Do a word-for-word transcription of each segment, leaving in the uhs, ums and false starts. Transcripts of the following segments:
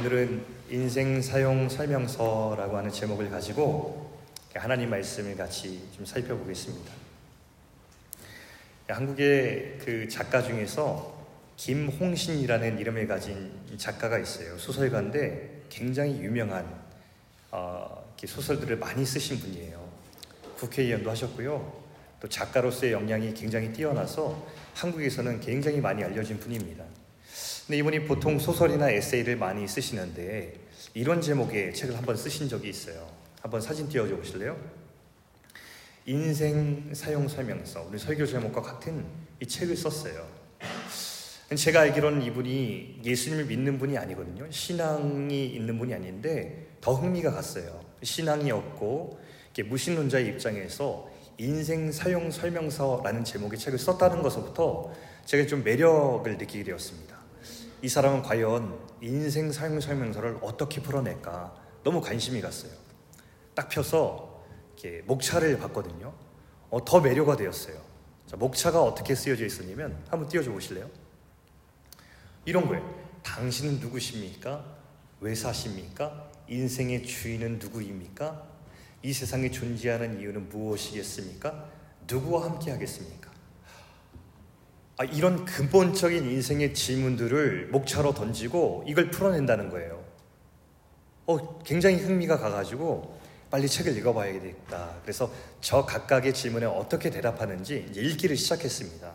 오늘은 인생 사용 설명서라고 하는 제목을 가지고 하나님 말씀을 같이 좀 살펴보겠습니다. 한국의 그 작가 중에서 김홍신이라는 이름을 가진 작가가 있어요. 소설가인데 굉장히 유명한 어, 소설들을 많이 쓰신 분이에요. 국회의원도 하셨고요. 또 작가로서의 역량이 굉장히 뛰어나서 한국에서는 굉장히 많이 알려진 분입니다. 근데 이분이 보통 소설이나 에세이를 많이 쓰시는데 이런 제목의 책을 한번 쓰신 적이 있어요. 한번 사진 띄워줘 보실래요? 인생 사용 설명서, 우리 설교 제목과 같은 이 책을 썼어요. 제가 알기로는 이분이 예수님을 믿는 분이 아니거든요. 신앙이 있는 분이 아닌데 더 흥미가 갔어요. 신앙이 없고 무신론자의 입장에서 인생 사용 설명서라는 제목의 책을 썼다는 것부터 제가 좀 매력을 느끼게 되었습니다. 이 사람은 과연 인생 사용 설명서를 어떻게 풀어낼까 너무 관심이 갔어요. 딱 펴서 이렇게 목차를 봤거든요. 어, 더 매료가 되었어요. 자, 목차가 어떻게 쓰여져 있었냐면 한번 띄워줘 보실래요? 이런 거예요. 당신은 누구십니까? 왜 사십니까? 인생의 주인은 누구입니까? 이 세상에 존재하는 이유는 무엇이겠습니까? 누구와 함께 하겠습니까? 아, 이런 근본적인 인생의 질문들을 목차로 던지고 이걸 풀어낸다는 거예요. 어, 굉장히 흥미가 가가지고 빨리 책을 읽어봐야겠다. 그래서 저 각각의 질문에 어떻게 대답하는지 이제 읽기를 시작했습니다.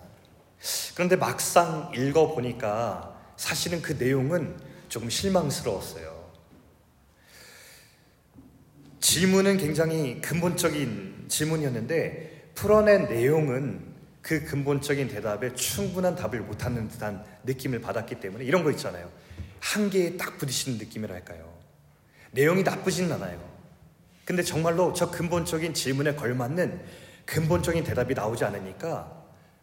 그런데 막상 읽어보니까 사실은 그 내용은 조금 실망스러웠어요. 질문은 굉장히 근본적인 질문이었는데 풀어낸 내용은 그 근본적인 대답에 충분한 답을 못하는 듯한 느낌을 받았기 때문에 이런 거 있잖아요. 한계에 딱 부딪히는 느낌이랄까요. 내용이 나쁘진 않아요. 근데 정말로 저 근본적인 질문에 걸맞는 근본적인 대답이 나오지 않으니까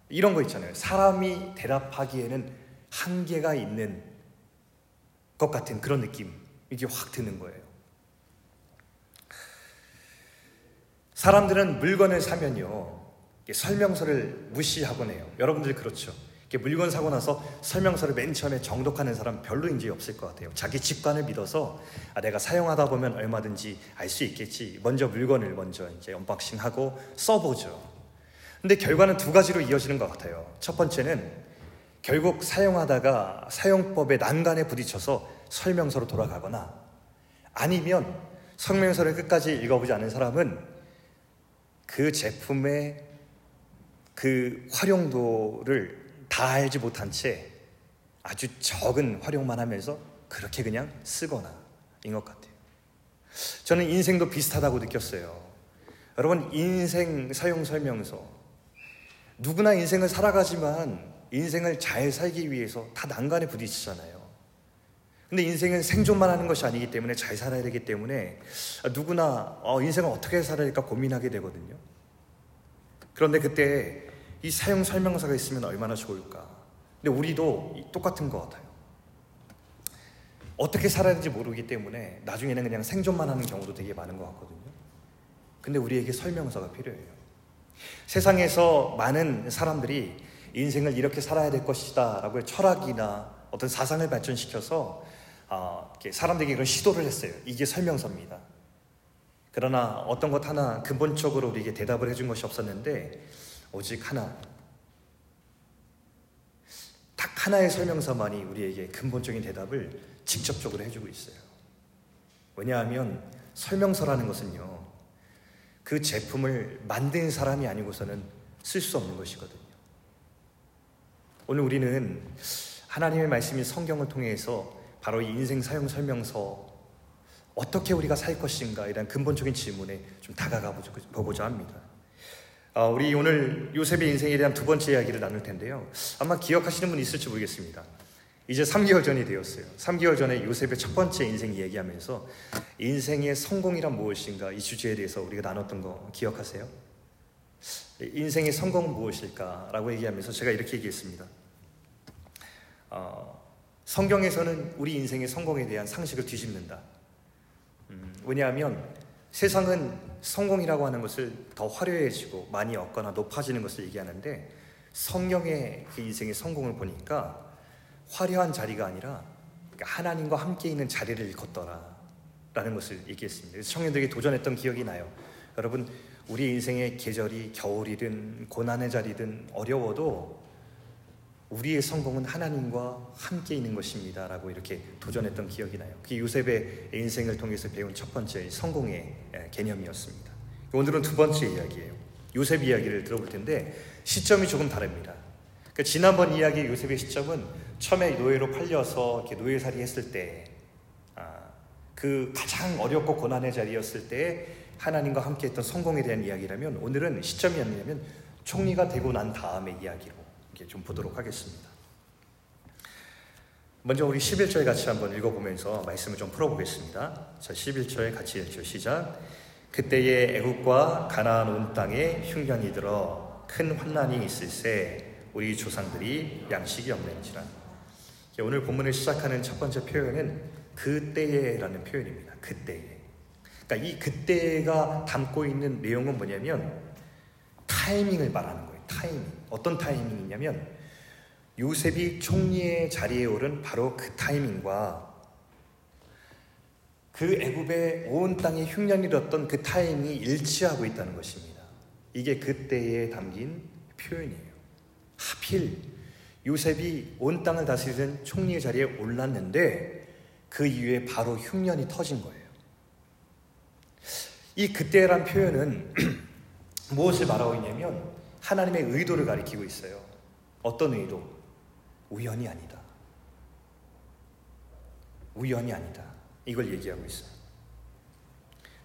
이런 거 있잖아요. 사람이 대답하기에는 한계가 있는 것 같은 그런 느낌. 이게 확 드는 거예요. 사람들은 물건을 사면요, 설명서를 무시하곤 해요. 여러분들 그렇죠? 물건 사고 나서 설명서를 맨 처음에 정독하는 사람 별로 이제 없을 것 같아요. 자기 직관을 믿어서 아, 내가 사용하다 보면 얼마든지 알 수 있겠지. 먼저 물건을 먼저 이제 언박싱하고 써보죠. 근데 결과는 두 가지로 이어지는 것 같아요. 첫 번째는 결국 사용하다가 사용법의 난간에 부딪혀서 설명서로 돌아가거나, 아니면 설명서를 끝까지 읽어보지 않은 사람은 그 제품의 그 활용도를 다 알지 못한 채 아주 적은 활용만 하면서 그렇게 그냥 쓰거나 인 것 같아요. 저는 인생도 비슷하다고 느꼈어요. 여러분, 인생 사용 설명서, 누구나 인생을 살아가지만 인생을 잘 살기 위해서 다 난간에 부딪히잖아요. 근데 인생은 생존만 하는 것이 아니기 때문에 잘 살아야 되기 때문에 누구나 어, 인생을 어떻게 살아야 될까 고민하게 되거든요. 그런데 그때 이 사용 설명서가 있으면 얼마나 좋을까. 근데 우리도 똑같은 것 같아요. 어떻게 살아야 되는지 모르기 때문에 나중에는 그냥 생존만 하는 경우도 되게 많은 것 같거든요. 근데 우리에게 설명서가 필요해요. 세상에서 많은 사람들이 인생을 이렇게 살아야 될 것이다 라고 철학이나 어떤 사상을 발전시켜서 어, 사람들에게 그런 시도를 했어요. 이게 설명서입니다. 그러나 어떤 것 하나 근본적으로 우리에게 대답을 해준 것이 없었는데 오직 하나, 딱 하나의 설명서만이 우리에게 근본적인 대답을 직접적으로 해주고 있어요. 왜냐하면 설명서라는 것은요, 그 제품을 만든 사람이 아니고서는 쓸 수 없는 것이거든요. 오늘 우리는 하나님의 말씀인 성경을 통해서 바로 이 인생 사용 설명서, 어떻게 우리가 살 것인가, 이런 근본적인 질문에 좀 다가가 보고자 합니다. 아, 우리 오늘 요셉의 인생에 대한 두 번째 이야기를 나눌 텐데요. 아마 기억하시는 분이 있을지 모르겠습니다. 이제 삼 개월 전이 되었어요. 삼 개월 전에 요셉의 첫 번째 인생 이야기하면서 인생의 성공이란 무엇인가, 이 주제에 대해서 우리가 나눴던 거 기억하세요? 인생의 성공은 무엇일까라고 얘기하면서 제가 이렇게 얘기했습니다. 어, 성경에서는 우리 인생의 성공에 대한 상식을 뒤집는다. 음, 왜냐하면 세상은 성공이라고 하는 것을 더 화려해지고 많이 얻거나 높아지는 것을 얘기하는데, 성경의 그 인생의 성공을 보니까 화려한 자리가 아니라 하나님과 함께 있는 자리를 일컫더라 라는 것을 얘기했습니다. 그래서 청년들에게 도전했던 기억이 나요. 여러분, 우리 인생의 계절이 겨울이든 고난의 자리든 어려워도 우리의 성공은 하나님과 함께 있는 것입니다 라고 이렇게 도전했던 기억이 나요. 그게 요셉의 인생을 통해서 배운 첫 번째 성공의 개념이었습니다. 오늘은 두 번째 이야기예요. 요셉 이야기를 들어볼 텐데 시점이 조금 다릅니다. 그러니까 지난번 이야기 요셉의 시점은 처음에 노예로 팔려서 이렇게 노예살이 했을 때, 그 가장 어렵고 고난의 자리였을 때 하나님과 함께했던 성공에 대한 이야기라면, 오늘은 시점이 아니라면 총리가 되고 난 다음의 이야기로 이렇게 좀 보도록 하겠습니다. 먼저 우리 십일 절 같이 한번 읽어보면서 말씀을 좀 풀어보겠습니다. 자, 십일 절에 같이 읽죠. 시작. 그때에 애굽과 가나안 온 땅에 흉년이 들어 큰 환난이 있을세 우리 조상들이 양식이 없는지라. 오늘 본문을 시작하는 첫 번째 표현은 그때에라는 표현입니다. 그때에. 그러니까 이 그때가 담고 있는 내용은 뭐냐면 타이밍을 말하는 거예요. 타이밍. 어떤 타이밍이냐면 요셉이 총리의 자리에 오른 바로 그 타이밍과 그 애굽의 온 땅에 흉년이 들었던 그 타이밍이 일치하고 있다는 것입니다. 이게 그때에 담긴 표현이에요. 하필 요셉이 온 땅을 다스리던 총리의 자리에 올랐는데 그 이후에 바로 흉년이 터진 거예요. 이 그때란 표현은 무엇을 말하고 있냐면 하나님의 의도를 가리키고 있어요. 어떤 의도? 우연이 아니다. 우연이 아니다. 이걸 얘기하고 있어요.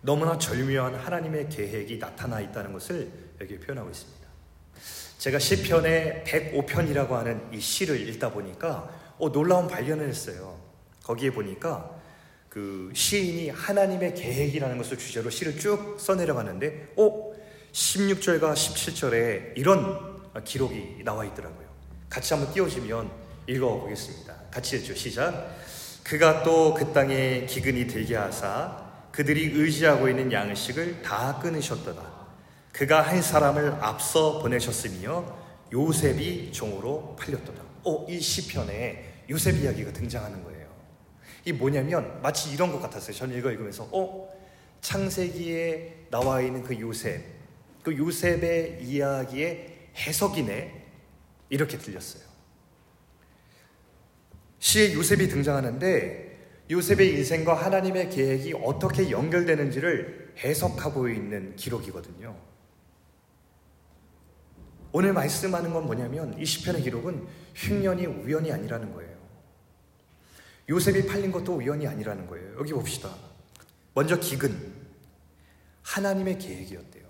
너무나 절묘한 하나님의 계획이 나타나 있다는 것을 여기 표현하고 있습니다. 제가 시편의 백오 편이라고 하는 이 시를 읽다 보니까 어, 놀라운 발견을 했어요. 거기에 보니까 그 시인이 하나님의 계획이라는 것을 주제로 시를 쭉 써내려가는데 어, 십육 절과 십칠 절에 이런 기록이 나와 있더라고요. 같이 한번 띄워주면 읽어보겠습니다. 같이 읽죠. 시작. 그가 또 그 땅에 기근이 들게 하사 그들이 의지하고 있는 양식을 다 끊으셨더라. 그가 한 사람을 앞서 보내셨으며 요셉이 종으로 팔렸더라. 어, 이 시편에 요셉 이야기가 등장하는 거예요. 이 뭐냐면 마치 이런 것 같았어요. 저는 이거 읽으면서 어, 창세기에 나와 있는 그 요셉, 그 요셉의 이야기의 해석이네, 이렇게 들렸어요. 시에 요셉이 등장하는데 요셉의 인생과 하나님의 계획이 어떻게 연결되는지를 해석하고 있는 기록이거든요. 오늘 말씀하는 건 뭐냐면 이 시편의 기록은 흉년이 우연이 아니라는 거예요. 요셉이 팔린 것도 우연이 아니라는 거예요. 여기 봅시다. 먼저 기근. 하나님의 계획이었대요.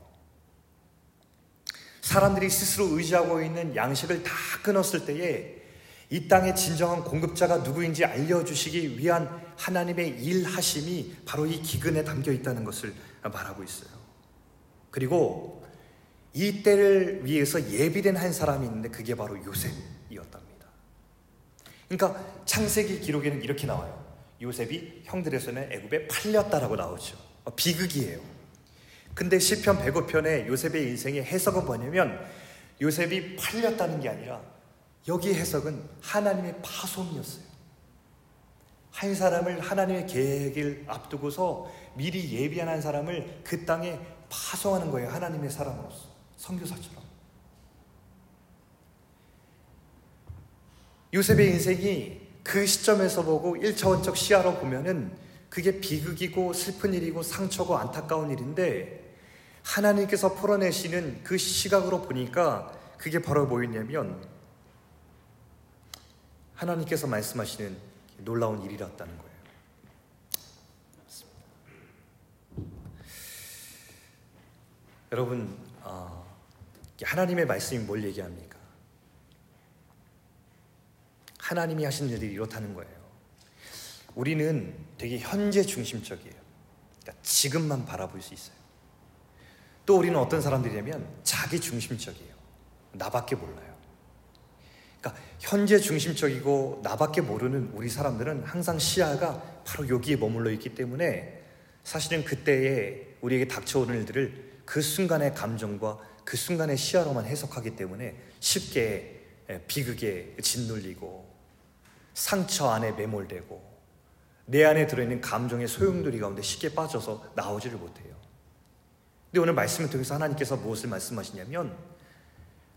사람들이 스스로 의지하고 있는 양식을 다 끊었을 때에 이 땅의 진정한 공급자가 누구인지 알려주시기 위한 하나님의 일하심이 바로 이 기근에 담겨 있다는 것을 말하고 있어요. 그리고 이 때를 위해서 예비된 한 사람이 있는데 그게 바로 요셉이었답니다. 그러니까 창세기 기록에는 이렇게 나와요. 요셉이 형들의 손에 애굽에 팔렸다라고 나오죠. 비극이에요. 근데 시편 백오 편에 요셉의 인생의 해석은 뭐냐면 요셉이 팔렸다는 게 아니라 여기 해석은 하나님의 파송이었어요. 한 사람을 하나님의 계획을 앞두고서 미리 예비한 한 사람을 그 땅에 파송하는 거예요. 하나님의 사람으로서. 선교사처럼. 요셉의 인생이 그 시점에서 보고 일차원적 시야로 보면은 그게 비극이고 슬픈 일이고 상처고 안타까운 일인데 하나님께서 풀어내시는 그 시각으로 보니까 그게 바로 뭐였냐면 하나님께서 말씀하시는 놀라운 일이었다는 거예요. 여러분, 어, 하나님의 말씀이 뭘 얘기합니까? 하나님이 하신 일들이 이렇다는 거예요. 우리는 되게 현재 중심적이에요. 그러니까 지금만 바라볼 수 있어요. 또 우리는 어떤 사람들이냐면 자기 중심적이에요. 나밖에 몰라요. 그러니까 현재 중심적이고 나밖에 모르는 우리 사람들은 항상 시야가 바로 여기에 머물러 있기 때문에 사실은 그때에 우리에게 닥쳐오는 일들을 그 순간의 감정과 그 순간의 시야로만 해석하기 때문에 쉽게 비극에 짓눌리고 상처 안에 매몰되고 내 안에 들어있는 감정의 소용돌이 가운데 쉽게 빠져서 나오지를 못해요. 근데 오늘 말씀을 통해서 하나님께서 무엇을 말씀하시냐면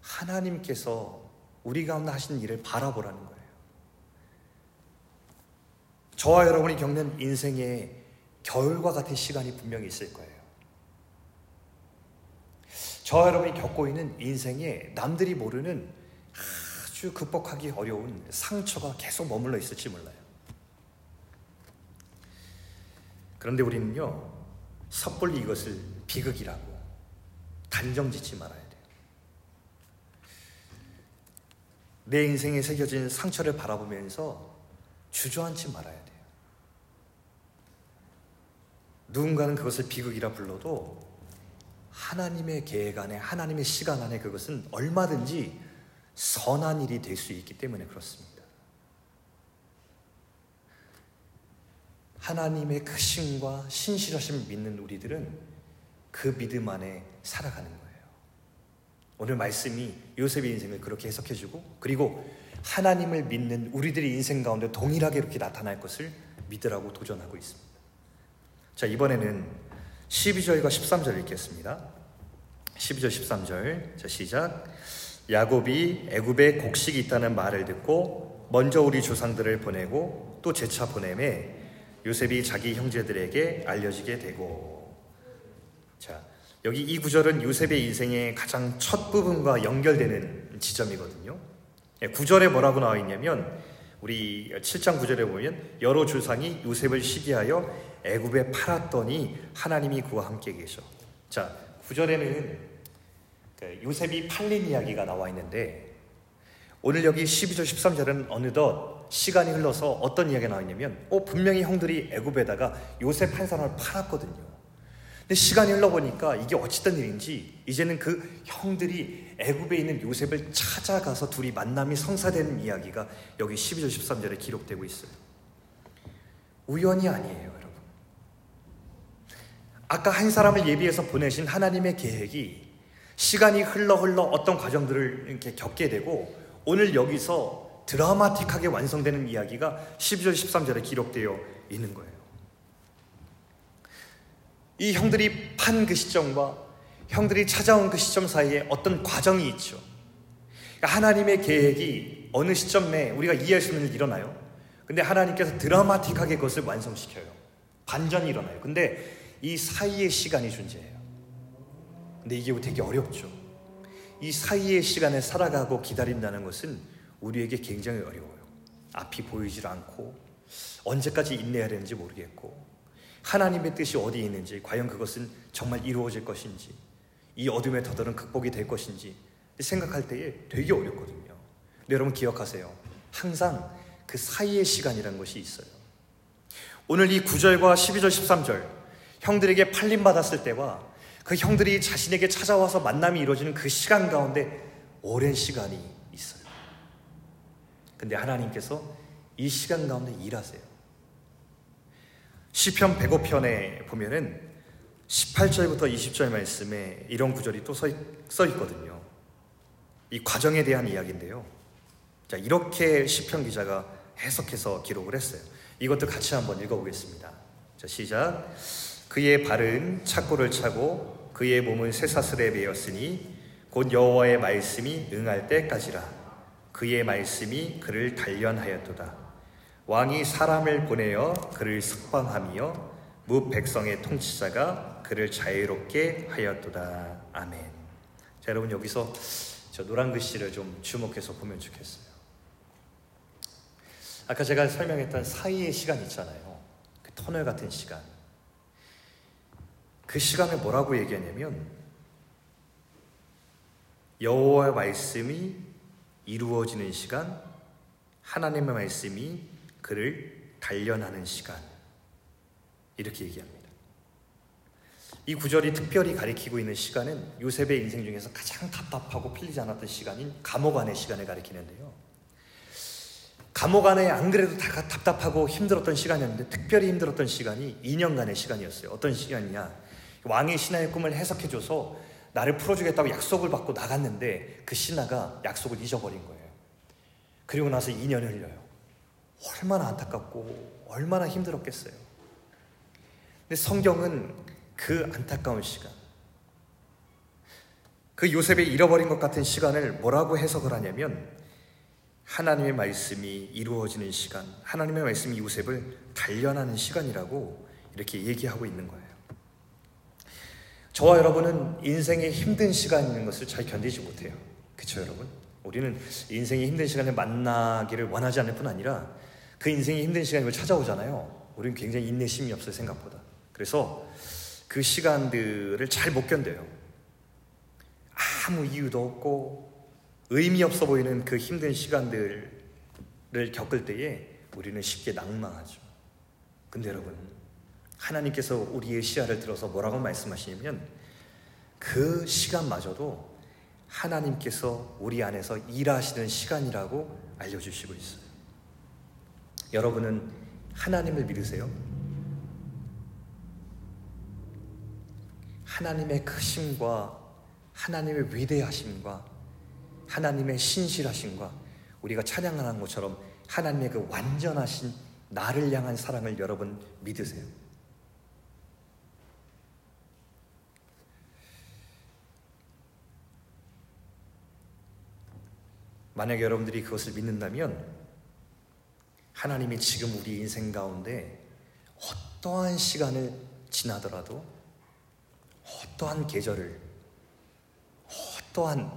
하나님께서 우리 가운데 하시는 일을 바라보라는 거예요. 저와 여러분이 겪는 인생의 겨울과 같은 시간이 분명히 있을 거예요. 저와 여러분이 겪고 있는 인생에 남들이 모르는 아주 극복하기 어려운 상처가 계속 머물러 있을지 몰라요. 그런데 우리는요, 섣불리 이것을 비극이라고 단정짓지 말아야 돼요. 내 인생에 새겨진 상처를 바라보면서 주저앉지 말아야 돼요. 누군가는 그것을 비극이라 불러도 하나님의 계획 안에, 하나님의 시간 안에 그것은 얼마든지 선한 일이 될 수 있기 때문에 그렇습니다. 하나님의 크심과 신실하심을 믿는 우리들은 그 믿음 안에 살아가는 거예요. 오늘 말씀이 요셉의 인생을 그렇게 해석해주고, 그리고 하나님을 믿는 우리들의 인생 가운데 동일하게 이렇게 나타날 것을 믿으라고 도전하고 있습니다. 자, 이번에는 십이 절과 십삼 절을 읽겠습니다. 십이 절 십삼 절. 자, 시작. 야곱이 애굽에 곡식이 있다는 말을 듣고 먼저 우리 조상들을 보내고 또 재차 보내매 요셉이 자기 형제들에게 알려지게 되고. 자, 여기 이 구절은 요셉의 인생의 가장 첫 부분과 연결되는 지점이거든요. 구 절에 뭐라고 나와 있냐면 우리 칠 장 구 절에 보면 여러 조상이 요셉을 시기하여 애굽에 팔았더니 하나님이 그와 함께 계셔. 자, 구 절에는 그 요셉이 팔린 이야기가 나와 있는데 오늘 여기 십이 절 십삼 절은 어느덧 시간이 흘러서 어떤 이야기가 나왔냐면 어, 분명히 형들이 애굽에다가 요셉 한 사람을 팔았거든요. 근데 시간이 흘러보니까 이게 어찌된 일인지 이제는 그 형들이 애굽에 있는 요셉을 찾아가서 둘이 만남이 성사되는 이야기가 여기 십이 절 십삼 절에 기록되고 있어요. 우연이 아니에요. 아까 한 사람을 예비해서 보내신 하나님의 계획이 시간이 흘러 흘러 어떤 과정들을 이렇게 겪게 되고 오늘 여기서 드라마틱하게 완성되는 이야기가 십이 절 십삼 절에 기록되어 있는 거예요. 이 형들이 판 그 시점과 형들이 찾아온 그 시점 사이에 어떤 과정이 있죠. 그러니까 하나님의 계획이 어느 시점에 우리가 이해할 수 있는 일이 일어나요. 근데 하나님께서 드라마틱하게 그것을 완성시켜요. 반전이 일어나요. 근데 이 사이의 시간이 존재해요. 근데 이게 되게 어렵죠. 이 사이의 시간을 살아가고 기다린다는 것은 우리에게 굉장히 어려워요. 앞이 보이질 않고 언제까지 인내해야 되는지 모르겠고 하나님의 뜻이 어디에 있는지, 과연 그것은 정말 이루어질 것인지, 이 어둠의 터들은 극복이 될 것인지 생각할 때에 되게 어렵거든요. 근데 여러분 기억하세요. 항상 그 사이의 시간이라는 것이 있어요. 오늘 이 구 절과 십이 절 십삼 절 형들에게 팔림받았을 때와 그 형들이 자신에게 찾아와서 만남이 이루어지는 그 시간 가운데 오랜 시간이 있어요. 근데 하나님께서 이 시간 가운데 일하세요. 시편 백오 편에 보면은 십팔 절부터 이십 절 말씀에 이런 구절이 또 써 있거든요. 이 과정에 대한 이야기인데요. 자, 이렇게 시편 기자가 해석해서 기록을 했어요. 이것도 같이 한번 읽어보겠습니다. 자, 시작. 그의 발은 착고를 차고 그의 몸은 쇠사슬에 매였으니 곧 여호와의 말씀이 응할 때까지라. 그의 말씀이 그를 단련하였도다. 왕이 사람을 보내어 그를 석방하며 무 백성의 통치자가 그를 자유롭게 하였도다. 아멘. 자, 여러분 여기서 저 노란 글씨를 좀 주목해서 보면 좋겠어요. 아까 제가 설명했던 사이의 시간 있잖아요. 그 터널 같은 시간. 그 시간에 뭐라고 얘기하냐면 여호와의 말씀이 이루어지는 시간, 하나님의 말씀이 그를 단련하는 시간, 이렇게 얘기합니다. 이 구절이 특별히 가리키고 있는 시간은 요셉의 인생 중에서 가장 답답하고 풀리지 않았던 시간인 감옥 안의 시간을 가리키는데요. 감옥 안에 안 그래도 다 답답하고 힘들었던 시간이었는데 특별히 힘들었던 시간이 이 년간의 시간이었어요. 어떤 시간이냐? 왕의 신하의 꿈을 해석해줘서 나를 풀어주겠다고 약속을 받고 나갔는데 그 신하가 약속을 잊어버린 거예요. 그리고 나서 이 년이 흘려요. 얼마나 안타깝고 얼마나 힘들었겠어요. 근데 성경은 그 안타까운 시간, 그 요셉이 잃어버린 것 같은 시간을 뭐라고 해석을 하냐면 하나님의 말씀이 이루어지는 시간, 하나님의 말씀이 요셉을 단련하는 시간이라고 이렇게 얘기하고 있는 거예요. 저와 여러분은 인생의 힘든 시간인 것을 잘 견디지 못해요. 그렇죠, 여러분? 우리는 인생의 힘든 시간을 만나기를 원하지 않을 뿐 아니라 그 인생의 힘든 시간이 찾아오잖아요. 우리는 굉장히 인내심이 없어요, 생각보다. 그래서 그 시간들을 잘 못 견뎌요. 아무 이유도 없고 의미 없어 보이는 그 힘든 시간들을 겪을 때에 우리는 쉽게 낙망하죠. 근데 여러분, 하나님께서 우리의 시야를 들어서 뭐라고 말씀하시냐면 그 시간마저도 하나님께서 우리 안에서 일하시는 시간이라고 알려주시고 있어요. 여러분은 하나님을 믿으세요? 하나님의 크심과 하나님의 위대하심과 하나님의 신실하심과 우리가 찬양하는 것처럼 하나님의 그 완전하신 나를 향한 사랑을 여러분 믿으세요? 만약에 여러분들이 그것을 믿는다면 하나님이 지금 우리 인생 가운데 어떠한 시간을 지나더라도, 어떠한 계절을, 어떠한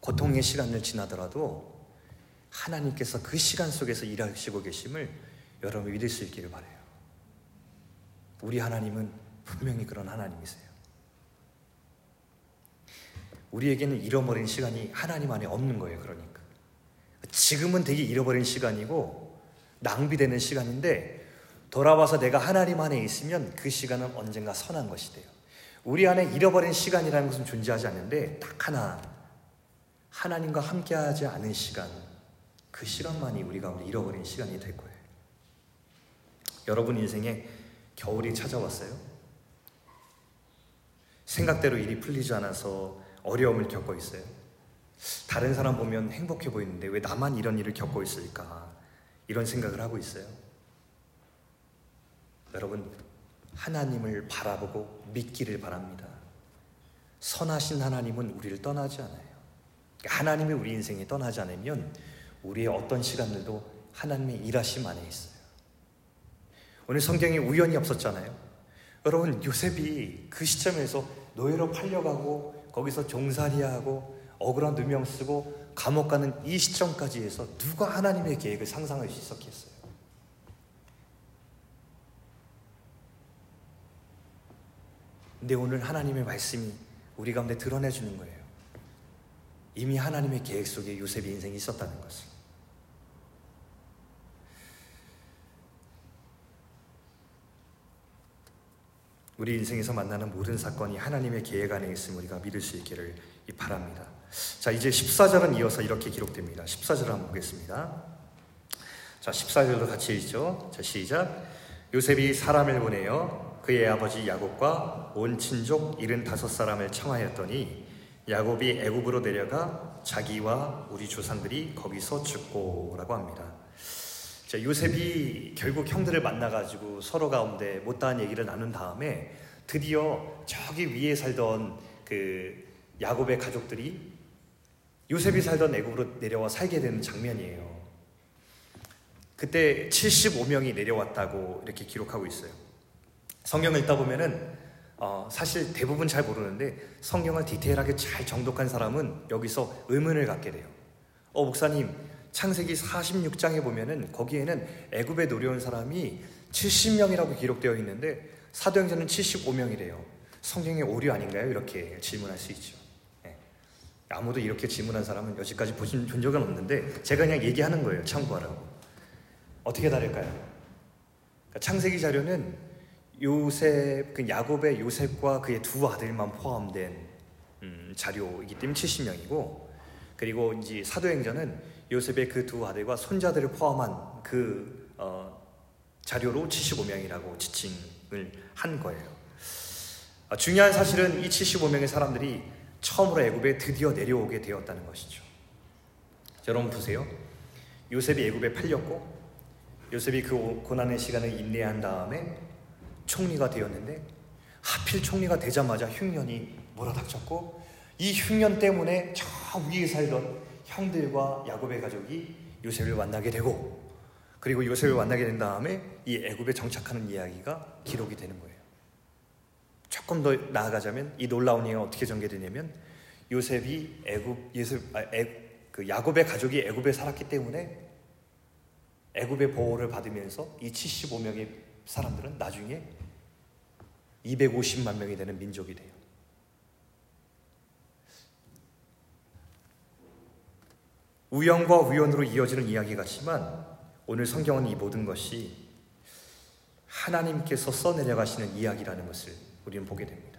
고통의 시간을 지나더라도 하나님께서 그 시간 속에서 일하시고 계심을 여러분이 믿을 수 있기를 바라요. 우리 하나님은 분명히 그런 하나님이세요. 우리에게는 잃어버린 시간이 하나님 안에 없는 거예요. 그러니까 지금은 되게 잃어버린 시간이고 낭비되는 시간인데 돌아와서 내가 하나님 안에 있으면 그 시간은 언젠가 선한 것이 돼요. 우리 안에 잃어버린 시간이라는 것은 존재하지 않는데 딱 하나, 하나님과 함께하지 않은 시간, 그 시간만이 우리가 잃어버린 시간이 될 거예요. 여러분 인생에 겨울이 찾아왔어요? 생각대로 일이 풀리지 않아서 어려움을 겪고 있어요. 다른 사람 보면 행복해 보이는데 왜 나만 이런 일을 겪고 있을까? 이런 생각을 하고 있어요. 여러분, 하나님을 바라보고 믿기를 바랍니다. 선하신 하나님은 우리를 떠나지 않아요. 하나님이 우리 인생에 떠나지 않으면 우리의 어떤 시간들도 하나님의 일하심 안에 있어요. 오늘 성경에 우연이 없었잖아요. 여러분, 요셉이 그 시점에서 노예로 팔려가고 거기서 종살이하고 억울한 누명 쓰고 감옥 가는 이 시점까지 해서 누가 하나님의 계획을 상상할 수 있었겠어요? 근데 오늘 하나님의 말씀이 우리 가운데 드러내주는 거예요. 이미 하나님의 계획 속에 요셉의 인생이 있었다는 것을. 우리 인생에서 만나는 모든 사건이 하나님의 계획 안에 있음을 우리가 믿을 수 있기를 바랍니다. 자, 이제 십사 절은 이어서 이렇게 기록됩니다. 십사 절을 한번 보겠습니다. 자, 십사 절도 같이 읽죠. 자, 시작. 요셉이 사람을 보내요. 그의 아버지 야곱과 온 친족 칠십오 사람을 청하였더니 야곱이 애굽으로 내려가 자기와 우리 조상들이 거기서 죽고 라고 합니다. 자, 요셉이 결국 형들을 만나가지고 서로 가운데 못다한 얘기를 나눈 다음에 드디어 저기 위에 살던 그 야곱의 가족들이 요셉이 살던 애굽으로 내려와 살게 되는 장면이에요. 그때 칠십오 명이 내려왔다고 이렇게 기록하고 있어요. 성경을 읽다 보면은 어, 사실 대부분 잘 모르는데 성경을 디테일하게 잘 정독한 사람은 여기서 의문을 갖게 돼요. 어 목사님, 창세기 사십육 장에 보면은 거기에는 애굽에 노려온 사람이 칠십 명이라고 기록되어 있는데 사도행전은 칠십오 명이래요. 성경의 오류 아닌가요? 이렇게 질문할 수 있죠. 네. 아무도 이렇게 질문한 사람은 여지까지 보신 본 적은 없는데 제가 그냥 얘기하는 거예요. 참고하라고. 어떻게 다를까요? 그러니까 창세기 자료는 요셉, 그 야곱의 요셉과 그의 두 아들만 포함된 음, 자료이기 때문에 칠십 명이고, 그리고 이제 사도행전은 요셉의 그 두 아들과 손자들을 포함한 그 어, 자료로 칠십오 명이라고 지칭을 한 거예요. 아, 중요한 사실은 이 칠십오 명의 사람들이 처음으로 애굽에 드디어 내려오게 되었다는 것이죠. 여러분 보세요. 요셉이 애굽에 팔렸고 요셉이 그 고난의 시간을 인내한 다음에 총리가 되었는데, 하필 총리가 되자마자 흉년이 몰아닥쳤고, 이 흉년 때문에 저 위에 살던 형들과 야곱의 가족이 요셉을 만나게 되고, 그리고 요셉을 만나게 된 다음에 이 애굽에 정착하는 이야기가 기록이 되는 거예요. 조금 더 나아가자면 이 놀라운 이야기가 어떻게 전개되냐면, 요셉이 애굽, 요셉, 아, 애, 그 야곱의 가족이 애굽에 살았기 때문에 애굽의 보호를 받으면서 이 칠십오 명의 사람들은 나중에 이백오십만 명이 되는 민족이 돼요. 우연과 우연으로 이어지는 이야기 같지만 오늘 성경은 이 모든 것이 하나님께서 써내려가시는 이야기라는 것을 우리는 보게 됩니다.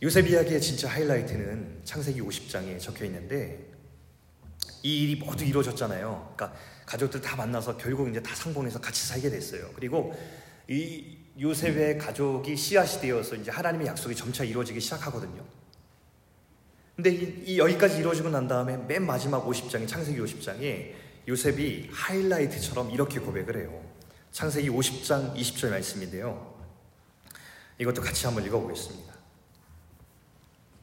요셉 이야기의 진짜 하이라이트는 창세기 오십 장에 적혀있는데, 이 일이 모두 이루어졌잖아요. 그러니까 가족들 다 만나서 결국 이제 다 상봉해서 같이 살게 됐어요. 그리고 이 요셉의 가족이 씨앗이 되어서 이제 하나님의 약속이 점차 이루어지기 시작하거든요. 근데 이, 이 여기까지 이루어지고 난 다음에 맨 마지막 오십 장에, 창세기 오십 장에 요셉이 하이라이트처럼 이렇게 고백을 해요. 창세기 오십 장 이십 절 말씀인데요. 이것도 같이 한번 읽어보겠습니다.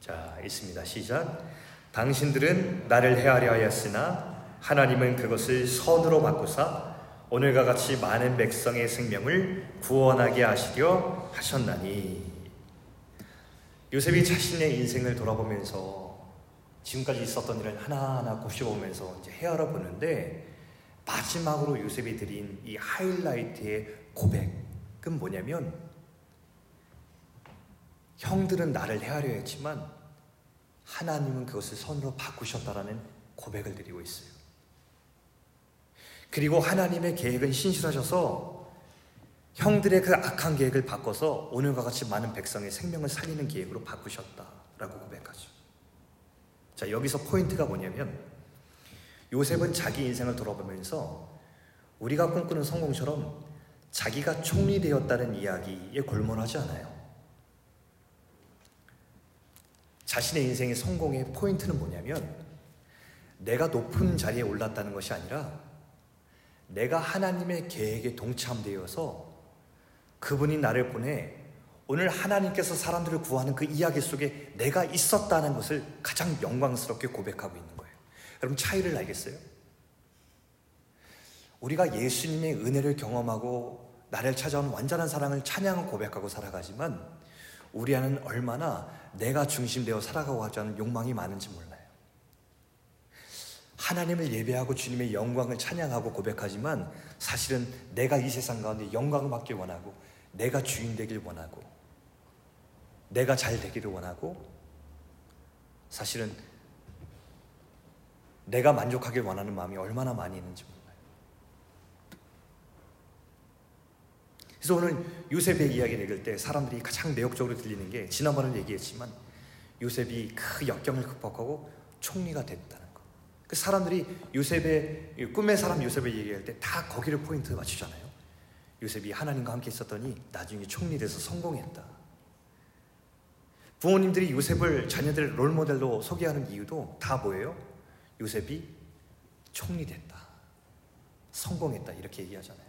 자, 있습니다. 시작. 당신들은 나를 해하려 하였으나 하나님은 그것을 선으로 바꾸사 오늘과 같이 많은 백성의 생명을 구원하게 하시려 하셨나니. 요셉이 자신의 인생을 돌아보면서 지금까지 있었던 일을 하나하나 곱씹어보면서 이제 헤아려 보는데, 마지막으로 요셉이 드린 이 하이라이트의 고백은 뭐냐면, 형들은 나를 헤아려 했지만 하나님은 그것을 선으로 바꾸셨다라는 고백을 드리고 있어요. 그리고 하나님의 계획은 신실하셔서 형들의 그 악한 계획을 바꿔서 오늘과 같이 많은 백성의 생명을 살리는 계획으로 바꾸셨다라고 고백하죠. 자, 여기서 포인트가 뭐냐면, 요셉은 자기 인생을 돌아보면서 우리가 꿈꾸는 성공처럼 자기가 총리 되었다는 이야기에 골몰하지 않아요. 자신의 인생의 성공의 포인트는 뭐냐면, 내가 높은 자리에 올랐다는 것이 아니라 내가 하나님의 계획에 동참되어서 그분이 나를 보내 오늘 하나님께서 사람들을 구하는 그 이야기 속에 내가 있었다는 것을 가장 영광스럽게 고백하고 있는 거예요. 여러분, 차이를 알겠어요? 우리가 예수님의 은혜를 경험하고 나를 찾아온 완전한 사랑을 찬양하고 고백하고 살아가지만, 우리 안은 얼마나 내가 중심되어 살아가고 하자는 욕망이 많은지 몰라요. 하나님을 예배하고 주님의 영광을 찬양하고 고백하지만 사실은 내가 이 세상 가운데 영광을 받길 원하고, 내가 주인 되길 원하고, 내가 잘 되기를 원하고, 사실은 내가 만족하길 원하는 마음이 얼마나 많이 있는지 몰라요. 그래서 오늘 요셉의 이야기를 읽을 때 사람들이 가장 매혹적으로 들리는 게, 지난번에 얘기했지만 요셉이 그 역경을 극복하고 총리가 됐다는, 그 사람들이 요셉의 꿈의 사람 요셉을 얘기할 때 다 거기를 포인트 맞추잖아요. 요셉이 하나님과 함께 있었더니 나중에 총리 돼서 성공했다. 부모님들이 요셉을 자녀들 롤모델로 소개하는 이유도 다 뭐예요? 요셉이 총리 됐다, 성공했다, 이렇게 얘기하잖아요.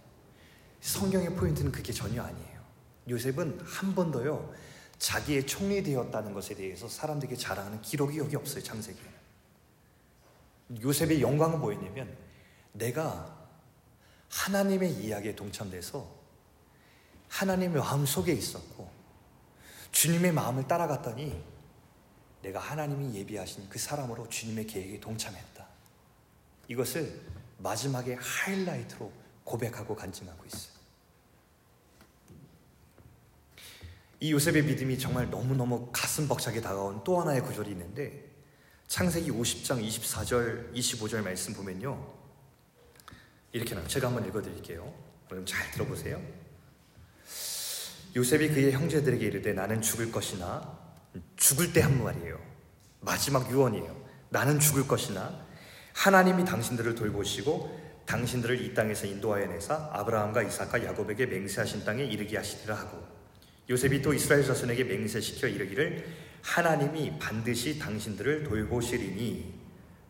성경의 포인트는 그게 전혀 아니에요. 요셉은 한 번 더요, 자기의 총리 되었다는 것에 대해서 사람들에게 자랑하는 기록이 여기 없어요. 창세기에 요셉의 영광은 뭐였냐면, 내가 하나님의 이야기에 동참돼서 하나님의 마음 속에 있었고 주님의 마음을 따라갔더니 내가 하나님이 예비하신 그 사람으로 주님의 계획에 동참했다. 이것을 마지막에 하이라이트로 고백하고 간증하고 있어요. 이 요셉의 믿음이 정말 너무너무 가슴 벅차게 다가온 또 하나의 구절이 있는데, 창세기 오십 장 이십사 절, 이십오 절 말씀 보면요, 이렇게 나와요. 제가 한번 읽어드릴게요. 그럼 잘 들어보세요. 요셉이 그의 형제들에게 이르되 나는 죽을 것이나, 죽을 때 한 말이에요. 마지막 유언이에요. 나는 죽을 것이나 하나님이 당신들을 돌보시고 당신들을 이 땅에서 인도하여 내사 아브라함과 이삭과 야곱에게 맹세하신 땅에 이르게 하시리라 하고, 요셉이 또 이스라엘 자손에게 맹세시켜 이르기를 하나님이 반드시 당신들을 돌보시리니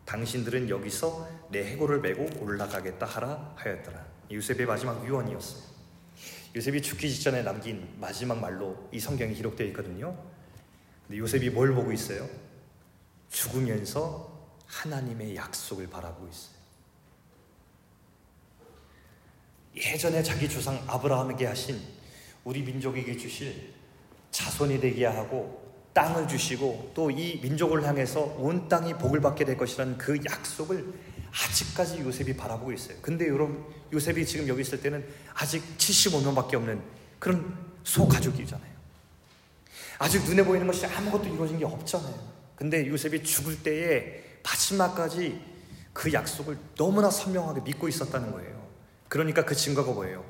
당신들은 여기서 내 해골을 메고 올라가겠다 하라 하였더라. 요셉의 마지막 유언이었어요. 요셉이 죽기 직전에 남긴 마지막 말로 이 성경에 기록되어 있거든요. 근데 요셉이 뭘 보고 있어요? 죽으면서 하나님의 약속을 바라보고 있어요. 예전에 자기 조상 아브라함에게 하신, 우리 민족에게 주실 자손이 되게 하고 땅을 주시고 또 이 민족을 향해서 온 땅이 복을 받게 될 것이라는 그 약속을 아직까지 요셉이 바라보고 있어요. 근데 여러분, 요셉이 지금 여기 있을 때는 아직 칠십오 명밖에 없는 그런 소가족이잖아요. 아직 눈에 보이는 것이 아무것도 이루어진 게 없잖아요. 근데 요셉이 죽을 때에 마지막까지 그 약속을 너무나 선명하게 믿고 있었다는 거예요. 그러니까 그 증거가 뭐예요?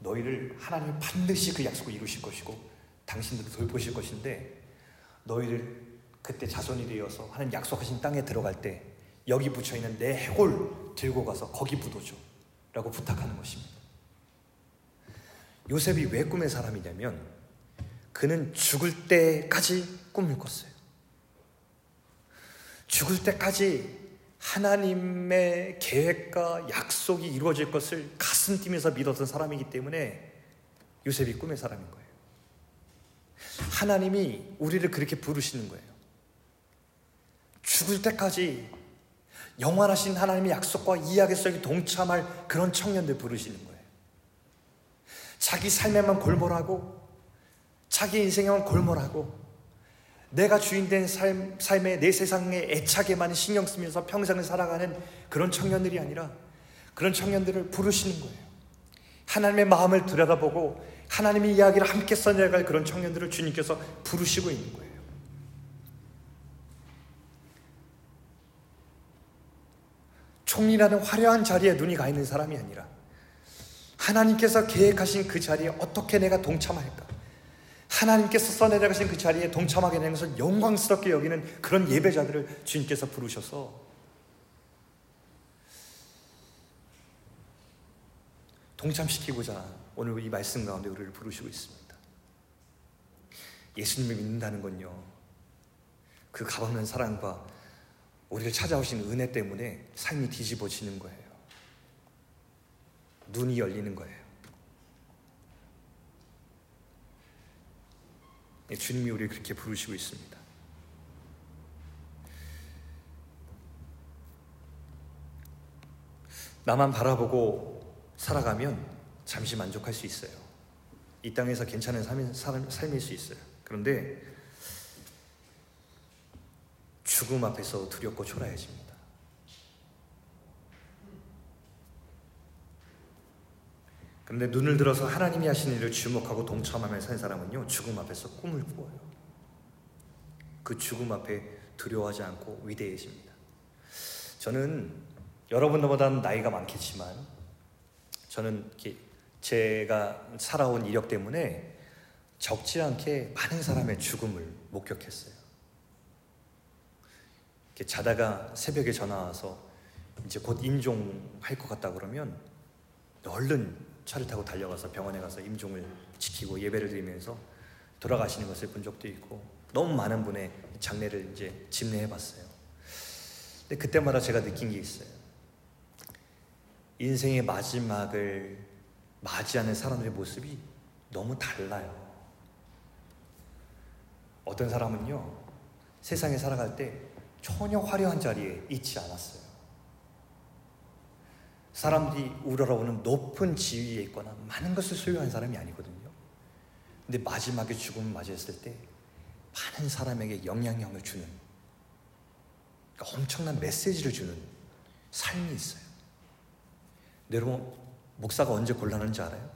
너희를 하나님이 반드시 그 약속을 이루실 것이고 당신들을 돌보실 것인데, 너희를 그때 자손이 되어서 하나님 약속하신 땅에 들어갈 때 여기 붙여있는 내 해골 들고 가서 거기 묻어줘 라고 부탁하는 것입니다. 요셉이 왜 꿈의 사람이냐면 그는 죽을 때까지 꿈을 꿨어요. 죽을 때까지 하나님의 계획과 약속이 이루어질 것을 가슴 뛰면서 믿었던 사람이기 때문에 요셉이 꿈의 사람인 거예요. 하나님이 우리를 그렇게 부르시는 거예요. 죽을 때까지 영원하신 하나님의 약속과 이 약속에 동참할 그런 청년들 부르시는 거예요. 자기 삶에만 골몰하고 자기 인생에만 골몰하고 내가 주인된 삶, 삶에 내 세상에 애착에만 신경 쓰면서 평생을 살아가는 그런 청년들이 아니라 그런 청년들을 부르시는 거예요. 하나님의 마음을 들여다보고 하나님의 이야기를 함께 써내갈 그런 청년들을 주님께서 부르시고 있는 거예요. 총리라는 화려한 자리에 눈이 가 있는 사람이 아니라 하나님께서 계획하신 그 자리에 어떻게 내가 동참할까, 하나님께서 써내려가신 그 자리에 동참하게 되는 것을 영광스럽게 여기는 그런 예배자들을 주님께서 부르셔서 동참시키고자 오늘 이 말씀 가운데 우리를 부르시고 있습니다. 예수님을 믿는다는 건요, 그 값없는 사랑과 우리를 찾아오신 은혜 때문에 삶이 뒤집어지는 거예요. 눈이 열리는 거예요. 주님이 우리를 그렇게 부르시고 있습니다. 나만 바라보고 살아가면 잠시 만족할 수 있어요. 이 땅에서 괜찮은 삶, 삶, 삶일 수 있어요. 그런데 죽음 앞에서 두렵고 초라해집니다. 근데 눈을 들어서 하나님이 하시는 일을 주목하고 동참하며 산 사람은요, 죽음 앞에서 꿈을 꾸어요. 그 죽음 앞에 두려워하지 않고 위대해집니다. 저는 여러분들보다는 나이가 많겠지만 저는 제가 살아온 이력 때문에 적지 않게 많은 사람의 죽음을 목격했어요. 이렇게 자다가 새벽에 전화와서 이제 곧 임종할 것 같다 그러면 얼른 차를 타고 달려가서 병원에 가서 임종을 지키고 예배를 드리면서 돌아가시는 것을 본 적도 있고, 너무 많은 분의 장례를 이제 집례해봤어요. 근데 그때마다 제가 느낀 게 있어요. 인생의 마지막을 맞이하는 사람들의 모습이 너무 달라요. 어떤 사람은요, 세상에 살아갈 때 전혀 화려한 자리에 있지 않았어요. 사람들이 우러러오는 높은 지위에 있거나 많은 것을 소유한 사람이 아니거든요. 근데 마지막에 죽음을 맞이했을 때 많은 사람에게 영향력을 주는, 그러니까 엄청난 메시지를 주는 삶이 있어요. 여러분, 목사가 언제 곤란한지 알아요?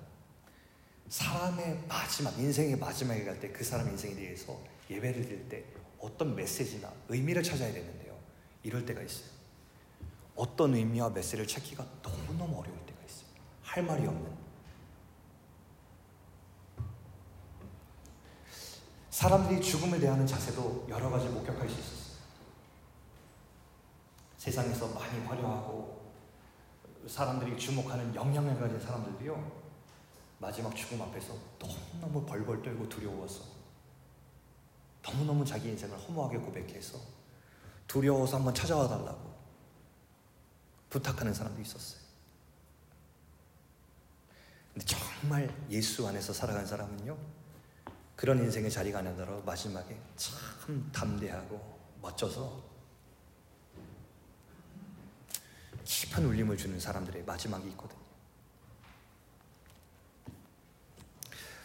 사람의 마지막, 인생의 마지막에 갈 때 그 사람 인생에 대해서 예배를 드릴 때 어떤 메시지나 의미를 찾아야 되는데요, 이럴 때가 있어요. 어떤 의미와 메시지를 찾기가 너무너무 어려울 때가 있어요. 할 말이 없는. 사람들이 죽음에 대한 자세도 여러 가지 목격할 수 있었어요. 세상에서 많이 화려하고 사람들이 주목하는 영향을 가진 사람들도요, 마지막 죽음 앞에서 너무너무 벌벌 떨고 두려워서 너무너무 자기 인생을 허무하게 고백해서 두려워서 한번 찾아와 달라고 부탁하는 사람도 있었어요. 근데 정말 예수 안에서 살아간 사람은요, 그런 인생의 자리가 아니더라도 마지막에 참 담대하고 멋져서 깊은 울림을 주는 사람들의 마지막이 있거든요.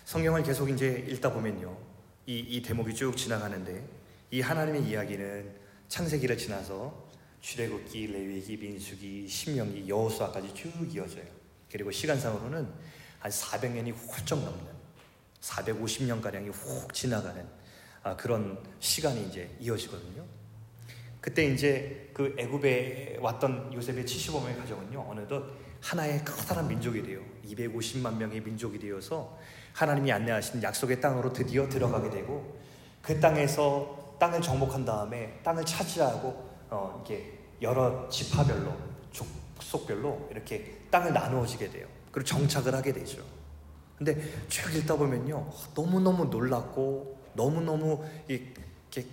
성경을 계속 이제 읽다 보면요, 이, 이 대목이 쭉 지나가는데, 이 하나님의 이야기는 창세기를 지나서 출애굽기, 레위기, 민수기, 신명기, 여호수아까지 쭉 이어져요. 그리고 시간상으로는 한 사백 년이 훌쩍 넘는, 사백오십 년가량이 훅 지나가는 아, 그런 시간이 이제 이어지거든요. 그때 이제 그 애굽에 왔던 요셉의 칠십오 명의 가정은요, 어느덧 하나의 커다란 민족이 돼요. 이백오십만 명의 민족이 되어서 하나님이 안내하신 약속의 땅으로 드디어 들어가게 되고, 그 땅에서 땅을 정복한 다음에 땅을 차지하고 어, 이게 여러 지파별로, 족속별로 이렇게 땅을 나누어지게 돼요. 그리고 정착을 하게 되죠. 근데 쭉 읽다 보면요, 너무너무 놀랍고 너무너무 이렇게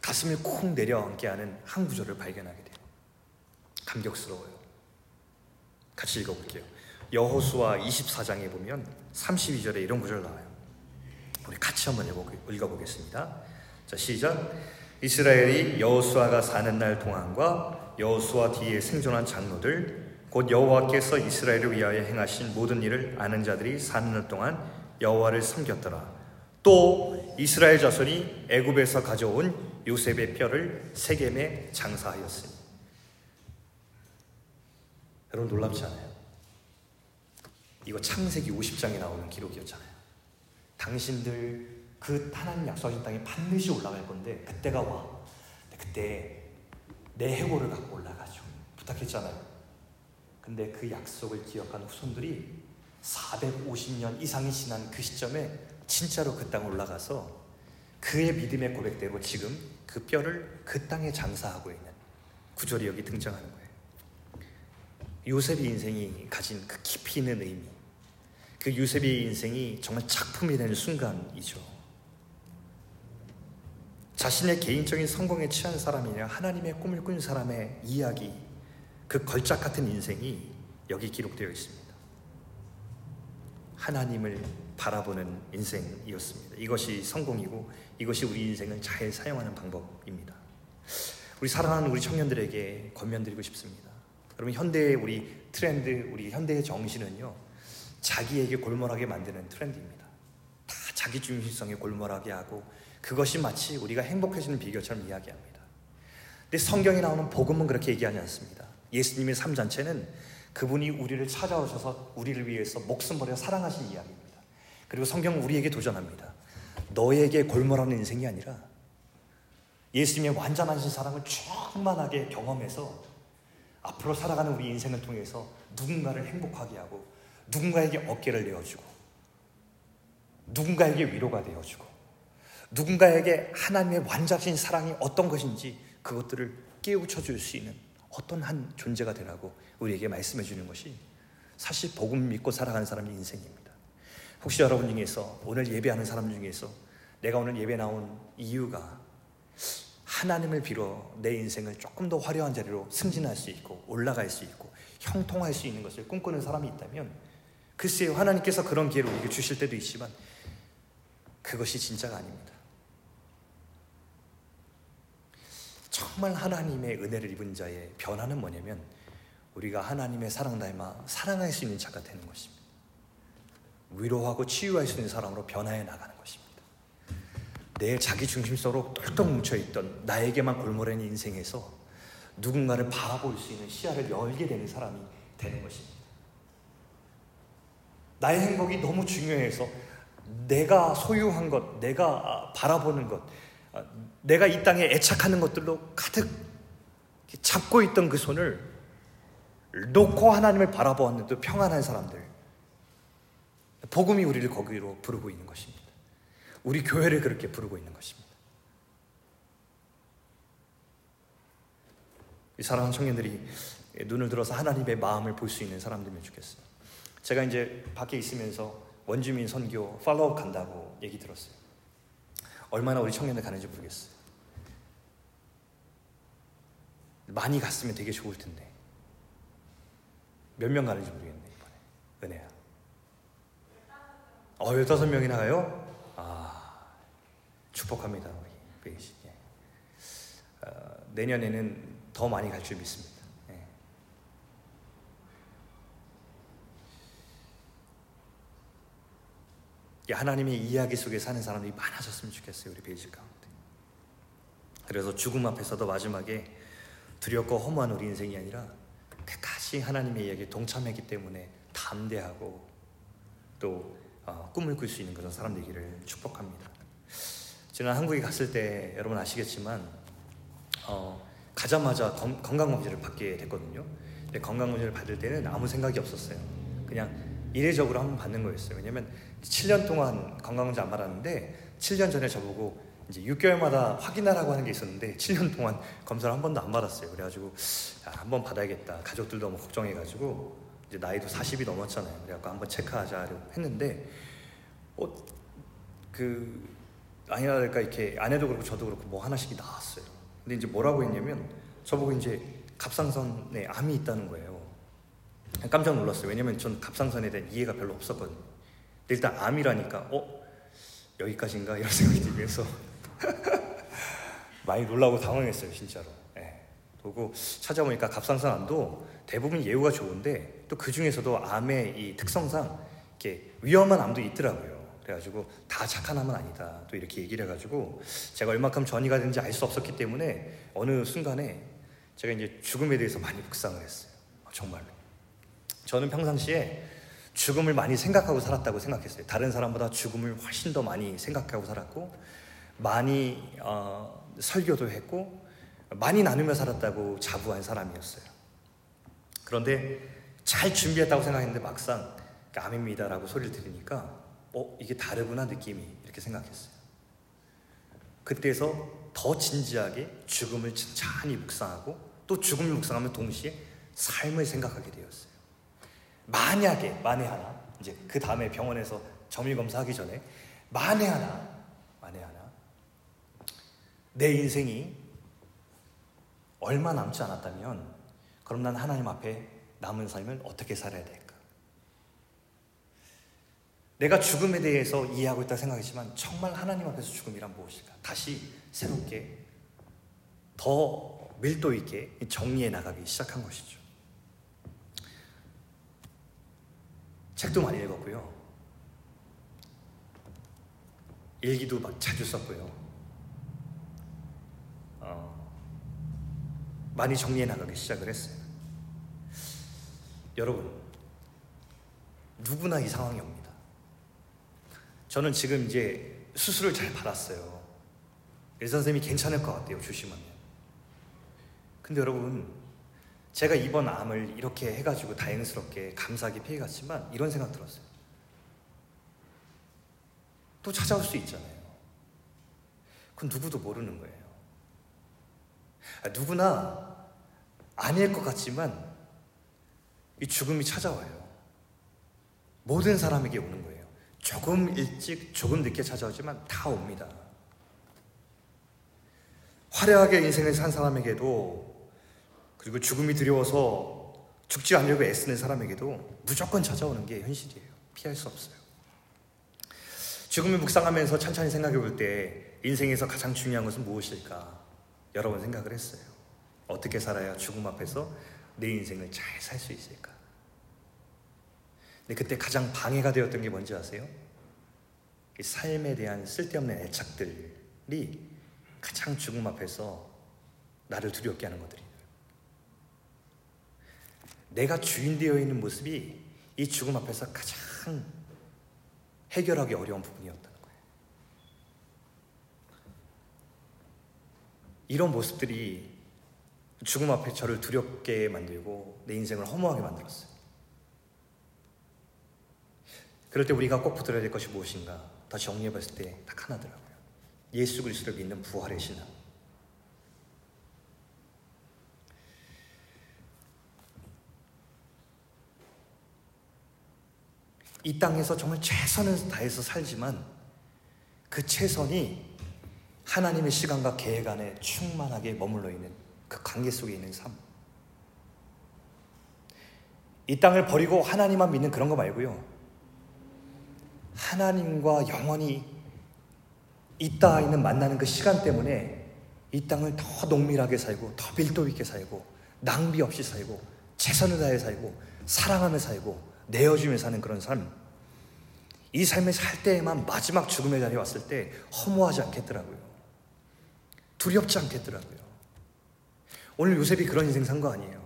가슴이 콩 내려앉게 하는 한 구절을 발견하게 돼요. 감격스러워요. 같이 읽어볼게요. 여호수아 이십사 장에 보면 삼십이 절에 이런 구절 나와요. 우리 같이 한번 읽어보겠습니다. 자, 시작. 이스라엘이 여호수아가 사는 날 동안과 여호수아 뒤에 생존한 장로들, 곧 여호와께서 이스라엘을 위하여 행하신 모든 일을 아는 자들이 사는 날 동안 여호와를 섬겼더라. 또 이스라엘 자손이 애굽에서 가져온 요셉의 뼈를 세겜에 장사하였으니. 여러분, 놀랍지 않아요? 이거 창세기 오십 장에 나오는 기록이었잖아요. 당신들 그 하나님 약속하신 땅에 반드시 올라갈 건데 그때가 와. 그때 내 해골을 갖고 올라가죠. 부탁했잖아요. 근데 그 약속을 기억한 후손들이 사백오십 년 이상이 지난 그 시점에 진짜로 그 땅에 올라가서 그의 믿음의 고백대로 지금 그 뼈를 그 땅에 장사하고 있는 구절이 여기 등장하는 거예요. 요셉의 인생이 가진 그 깊이 있는 의미, 그 요셉의 인생이 정말 작품이 되는 순간이죠. 자신의 개인적인 성공에 취한 사람이냐, 하나님의 꿈을 꾼 사람의 이야기, 그 걸작 같은 인생이 여기 기록되어 있습니다. 하나님을 바라보는 인생이었습니다. 이것이 성공이고 이것이 우리 인생을 잘 사용하는 방법입니다. 우리 사랑하는 우리 청년들에게 권면드리고 싶습니다. 여러분, 현대의 우리 트렌드, 우리 현대의 정신은요, 자기에게 골몰하게 만드는 트렌드입니다. 다 자기 중심성에 골몰하게 하고 그것이 마치 우리가 행복해지는 비결처럼 이야기합니다. 근데 성경에 나오는 복음은 그렇게 얘기하지 않습니다. 예수님의 삶잔치는 그분이 우리를 찾아오셔서 우리를 위해서 목숨 버려 사랑하신 이야기입니다. 그리고 성경은 우리에게 도전합니다. 너에게 골몰하는 인생이 아니라 예수님의 완전하신 사랑을 충만하게 경험해서 앞으로 살아가는 우리 인생을 통해서 누군가를 행복하게 하고, 누군가에게 어깨를 내어주고, 누군가에게 위로가 되어주고, 누군가에게 하나님의 완전하신 사랑이 어떤 것인지 그것들을 깨우쳐줄 수 있는 어떤 한 존재가 되라고 우리에게 말씀해 주는 것이 사실 복음 믿고 살아가는 사람의 인생입니다. 혹시 여러분 중에서, 오늘 예배하는 사람 중에서 내가 오늘 예배 나온 이유가 하나님을 비롯 내 인생을 조금 더 화려한 자리로 승진할 수 있고 올라갈 수 있고 형통할 수 있는 것을 꿈꾸는 사람이 있다면, 글쎄요, 하나님께서 그런 기회를 우리에게 주실 때도 있지만 그것이 진짜가 아닙니다. 정말 하나님의 은혜를 입은 자의 변화는 뭐냐면 우리가 하나님의 사랑 닮아 사랑할 수 있는 자가 되는 것입니다. 위로하고 치유할 수 있는 사람으로 변화해 나가는 것입니다. 내 자기 중심성으로 똘똘 뭉쳐있던 나에게만 골몰한 인생에서 누군가를 바라볼 수 있는 시야를 열게 되는 사람이 되는 것입니다. 나의 행복이 너무 중요해서 내가 소유한 것, 내가 바라보는 것, 내가 이 땅에 애착하는 것들로 가득 잡고 있던 그 손을 놓고 하나님을 바라보았는데도 평안한 사람들, 복음이 우리를 거기로 부르고 있는 것입니다. 우리 교회를 그렇게 부르고 있는 것입니다. 이 사랑하는 청년들이 눈을 들어서 하나님의 마음을 볼 수 있는 사람들이면 좋겠어요. 제가 이제 밖에 있으면서 원주민 선교 팔로우 간다고 얘기 들었어요. 얼마나 우리 청년들 가는지 모르겠어요. 많이 갔으면 되게 좋을 텐데 몇 명 가는지 모르겠네, 이번에. 은혜야. 어, 열다섯 명이나 가요? 아, 축복합니다, 우리 베이식. 예. 어, 내년에는 더 많이 갈 줄 믿습니다. 예. 예, 하나님의 이야기 속에 사는 사람들이 많아졌으면 좋겠어요, 우리 베이식 가운데. 그래서 죽음 앞에서도 마지막에 두렵고 허무한 우리 인생이 아니라 끝까지 하나님의 이야기에 동참했기 때문에 담대하고 또 어, 꿈을 꿀 수 있는 그런 사람들이기를 축복합니다. 지난 한국에 갔을 때 여러분 아시겠지만 어, 가자마자 검, 건강검진을 받게 됐거든요. 근데 건강검진을 받을 때는 아무 생각이 없었어요. 그냥 이례적으로 한번 받는 거였어요. 왜냐면 칠 년 동안 건강검진 안 받았는데 칠 년 전에 저보고 이제 육 개월마다 확인하라고 하는 게 있었는데 칠 년 동안 검사를 한 번도 안 받았어요. 그래가지고 아, 한번 받아야겠다. 가족들도 너무 걱정해가지고 이제 나이도 사십이 넘었잖아요. 그래갖고 한번 체크하자고 했는데 어, 그 아니랄까 이렇게 아내도 그렇고 저도 그렇고 뭐 하나씩 나왔어요. 근데 이제 뭐라고 했냐면 저보고 이제 갑상선에 암이 있다는 거예요. 깜짝 놀랐어요. 왜냐면 전 갑상선에 대한 이해가 별로 없었거든요. 근데 일단 암이라니까 어? 여기까지인가? 이런 생각이 들면서 많이 놀라고 당황했어요, 진짜로. 예. 그리고 찾아보니까 갑상선암도 대부분 예후가 좋은데 또 그 중에서도 암의 이 특성상 이렇게 위험한 암도 있더라고요. 그래가지고 다 착한 암은 아니다. 또 이렇게 얘기를 해가지고 제가 얼마큼 전이가 되는지 알 수 없었기 때문에 어느 순간에 제가 이제 죽음에 대해서 많이 묵상을 했어요. 정말로. 저는 평상시에 죽음을 많이 생각하고 살았다고 생각했어요. 다른 사람보다 죽음을 훨씬 더 많이 생각하고 살았고 많이 어, 설교도 했고 많이 나누며 살았다고 자부한 사람이었어요. 그런데 잘 준비했다고 생각했는데 막상 암입니다 라고 소리를 들으니까 어? 이게 다르구나 느낌이 이렇게 생각했어요. 그때서 더 진지하게 죽음을 찬찬히 묵상하고 또 죽음을 묵상하면 동시에 삶을 생각하게 되었어요. 만약에 만에 하나 이제 그 다음에 병원에서 정밀 검사하기 전에 만에 하나 만에 하나 내 인생이 얼마 남지 않았다면 그럼 난 하나님 앞에 남은 삶을 어떻게 살아야 될까? 내가 죽음에 대해서 이해하고 있다 생각했지만 정말 하나님 앞에서 죽음이란 무엇일까? 다시 새롭게 더 밀도 있게 정리해 나가기 시작한 것이죠. 책도 많이 읽었고요. 일기도 막 자주 썼고요. 많이 정리해 나가기 시작을 했어요. 여러분, 누구나 이 상황이 옵니다. 저는 지금 이제 수술을 잘 받았어요. 의사선생님이 괜찮을 것 같아요, 조심하면. 근데 여러분, 제가 이번 암을 이렇게 해가지고 다행스럽게 감사하게 피해갔지만 이런 생각 들었어요. 또 찾아올 수 있잖아요. 그건 누구도 모르는 거예요. 누구나 아닐 것 같지만 이 죽음이 찾아와요. 모든 사람에게 오는 거예요. 조금 일찍 조금 늦게 찾아오지만 다 옵니다. 화려하게 인생을 산 사람에게도 그리고 죽음이 두려워서 죽지 않으려고 애쓰는 사람에게도 무조건 찾아오는 게 현실이에요. 피할 수 없어요. 죽음을 묵상하면서 천천히 생각해 볼 때 인생에서 가장 중요한 것은 무엇일까? 여러 번 생각을 했어요. 어떻게 살아야 죽음 앞에서 내 인생을 잘 살 수 있을까? 근데 그때 가장 방해가 되었던 게 뭔지 아세요? 이 삶에 대한 쓸데없는 애착들이 가장 죽음 앞에서 나를 두렵게 하는 것들이에요. 내가 주인되어 있는 모습이 이 죽음 앞에서 가장 해결하기 어려운 부분이었다. 이런 모습들이 죽음 앞에 저를 두렵게 만들고 내 인생을 허무하게 만들었어요. 그럴 때 우리가 꼭 붙들어야 될 것이 무엇인가? 다 정리해봤을 때 딱 하나더라고요. 예수 그리스도를 믿는 부활의 신앙. 이 땅에서 정말 최선을 다해서 살지만 그 최선이 하나님의 시간과 계획 안에 충만하게 머물러 있는 그 관계 속에 있는 삶. 이 땅을 버리고 하나님만 믿는 그런 거 말고요. 하나님과 영원히 있다 있는 만나는 그 시간 때문에 이 땅을 더 농밀하게 살고 더 밀도 있게 살고 낭비 없이 살고 최선을 다해 살고 사랑하며 살고 내어주며 사는 그런 삶, 이 삶을 살 때에만 마지막 죽음의 자리에 왔을 때 허무하지 않겠더라고요. 두렵지 않겠더라고요. 오늘 요셉이 그런 인생 산 거 아니에요.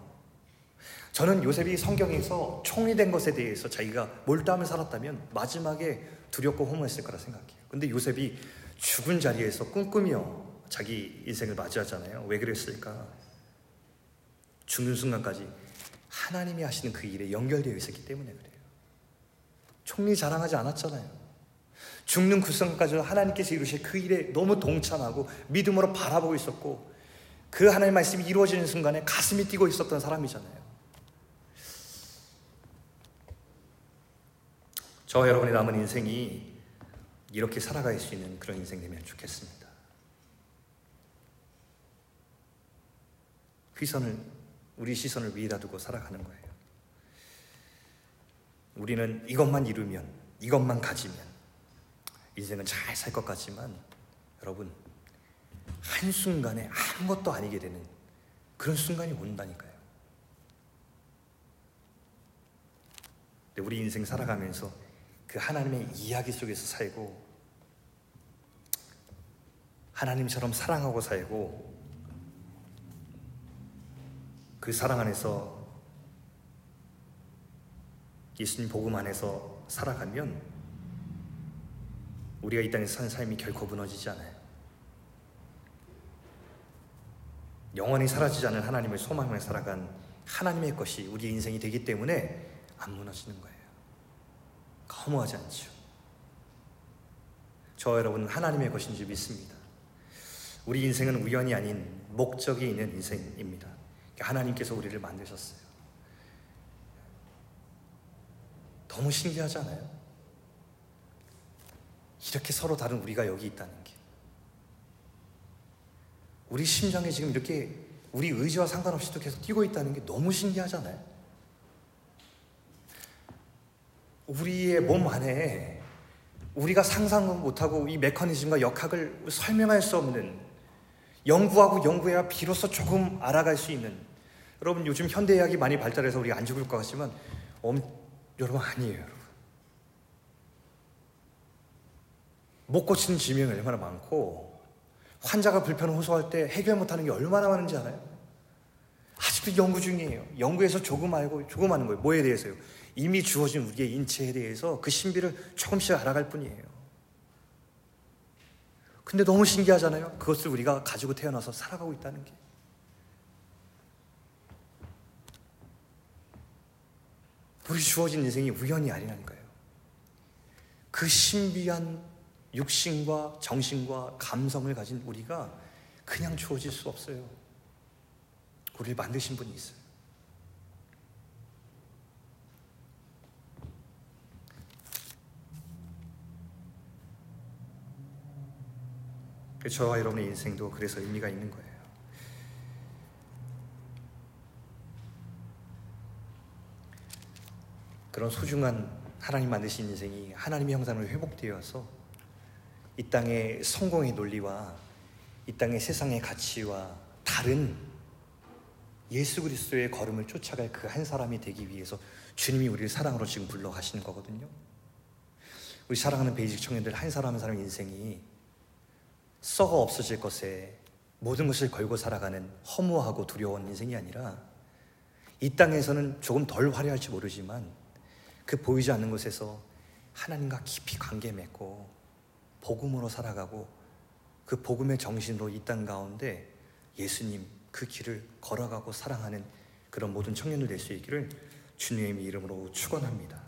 저는 요셉이 성경에서 총리 된 것에 대해서 자기가 몰두하며 살았다면 마지막에 두렵고 허무했을 거라 생각해요. 근데 요셉이 죽은 자리에서 꿈꾸며 자기 인생을 맞이하잖아요. 왜 그랬을까? 죽는 순간까지 하나님이 하시는 그 일에 연결되어 있었기 때문에 그래요. 총리 자랑하지 않았잖아요. 죽는 그 순간까지 하나님께서 이루실 그 일에 너무 동참하고 믿음으로 바라보고 있었고, 그 하나님의 말씀이 이루어지는 순간에 가슴이 뛰고 있었던 사람이잖아요. 저와 여러분의 남은 인생이 이렇게 살아갈 수 있는 그런 인생 되면 좋겠습니다. 시선을, 우리 시선을 위에다 두고 살아가는 거예요. 우리는 이것만 이루면, 이것만 가지면 인생은 잘 살 것 같지만, 여러분, 한순간에 아무것도 아니게 되는 그런 순간이 온다니까요. 근데 우리 인생 살아가면서 그 하나님의 이야기 속에서 살고, 하나님처럼 사랑하고 살고, 그 사랑 안에서 예수님 복음 안에서 살아가면 우리가 이 땅에서 사는 삶이 결코 무너지지 않아요. 영원히 사라지지 않은 하나님을 소망하며 살아간 하나님의 것이 우리의 인생이 되기 때문에 안 무너지는 거예요. 허무하지 않죠. 저 여러분은 하나님의 것인 줄 믿습니다. 우리 인생은 우연이 아닌 목적이 있는 인생입니다. 하나님께서 우리를 만드셨어요. 너무 신기하지 않아요? 이렇게 서로 다른 우리가 여기 있다는 게, 우리 심장이 지금 이렇게 우리 의지와 상관없이도 계속 뛰고 있다는 게 너무 신기하지 않아요? 우리의 몸 안에 우리가 상상도 못하고 이 메커니즘과 역학을 설명할 수 없는, 연구하고 연구해야 비로소 조금 알아갈 수 있는, 여러분 요즘 현대의학이 많이 발달해서 우리가 안 죽을 것 같지만 엄, 여러분 아니에요. 여러분, 못 고치는 질병이 얼마나 많고 환자가 불편을 호소할 때 해결 못하는 게 얼마나 많은지 알아요? 아직도 연구 중이에요. 연구해서 조금 알고 조금 아는 거예요. 뭐에 대해서요? 이미 주어진 우리의 인체에 대해서 그 신비를 조금씩 알아갈 뿐이에요. 근데 너무 신기하잖아요. 그것을 우리가 가지고 태어나서 살아가고 있다는 게. 우리 주어진 인생이 우연이 아니라니까요. 그 신비한 육신과 정신과 감성을 가진 우리가 그냥 주어질 수 없어요. 우리를 만드신 분이 있어요. 저와 여러분의 인생도 그래서 의미가 있는 거예요. 그런 소중한 하나님 만드신 인생이 하나님의 형상으로 회복되어서 이 땅의 성공의 논리와 이 땅의 세상의 가치와 다른 예수 그리스도의 걸음을 쫓아갈 그 한 사람이 되기 위해서 주님이 우리를 사랑으로 지금 불러가시는 거거든요. 우리 사랑하는 베이직 청년들 한 사람 한 사람 인생이 썩어 없어질 것에 모든 것을 걸고 살아가는 허무하고 두려운 인생이 아니라, 이 땅에서는 조금 덜 화려할지 모르지만 그 보이지 않는 곳에서 하나님과 깊이 관계 맺고 복음으로 살아가고, 그 복음의 정신으로 이 땅 가운데 예수님 그 길을 걸어가고 사랑하는 그런 모든 청년들 될 수 있기를 주님의 이름으로 축원합니다.